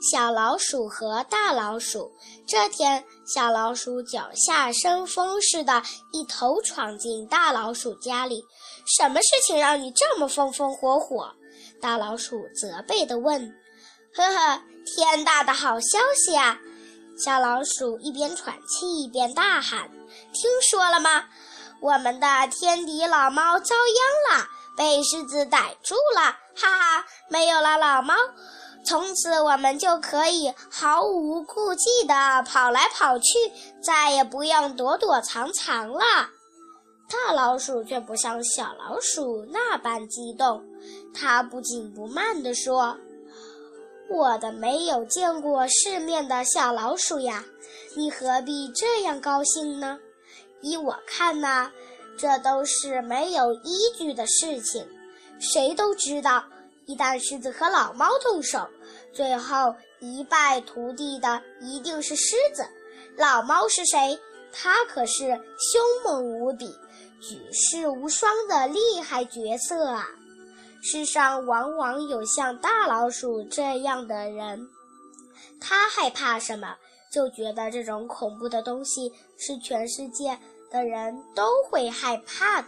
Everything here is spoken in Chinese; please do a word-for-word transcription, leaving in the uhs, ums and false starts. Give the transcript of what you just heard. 小老鼠和大老鼠。这天，小老鼠脚下生风似的一头闯进大老鼠家里。什么事情让你这么风风火火？大老鼠责备地问。呵呵，天大的好消息啊！小老鼠一边喘气一边大喊，听说了吗？我们的天敌老猫遭殃了，被狮子逮住了，哈哈，没有了老猫，从此我们就可以毫无顾忌地跑来跑去，再也不用躲躲藏藏了。大老鼠却不像小老鼠那般激动，它不紧不慢地说，我的没有见过世面的小老鼠呀，你何必这样高兴呢？依我看啊，这都是没有依据的事情。谁都知道，一旦狮子和老猫动手，最后一败涂地的一定是狮子。老猫是谁？它可是凶猛无比、举世无双的厉害角色啊！世上往往有像大老鼠这样的人，他害怕什么，就觉得这种恐怖的东西是全世界的人都会害怕的。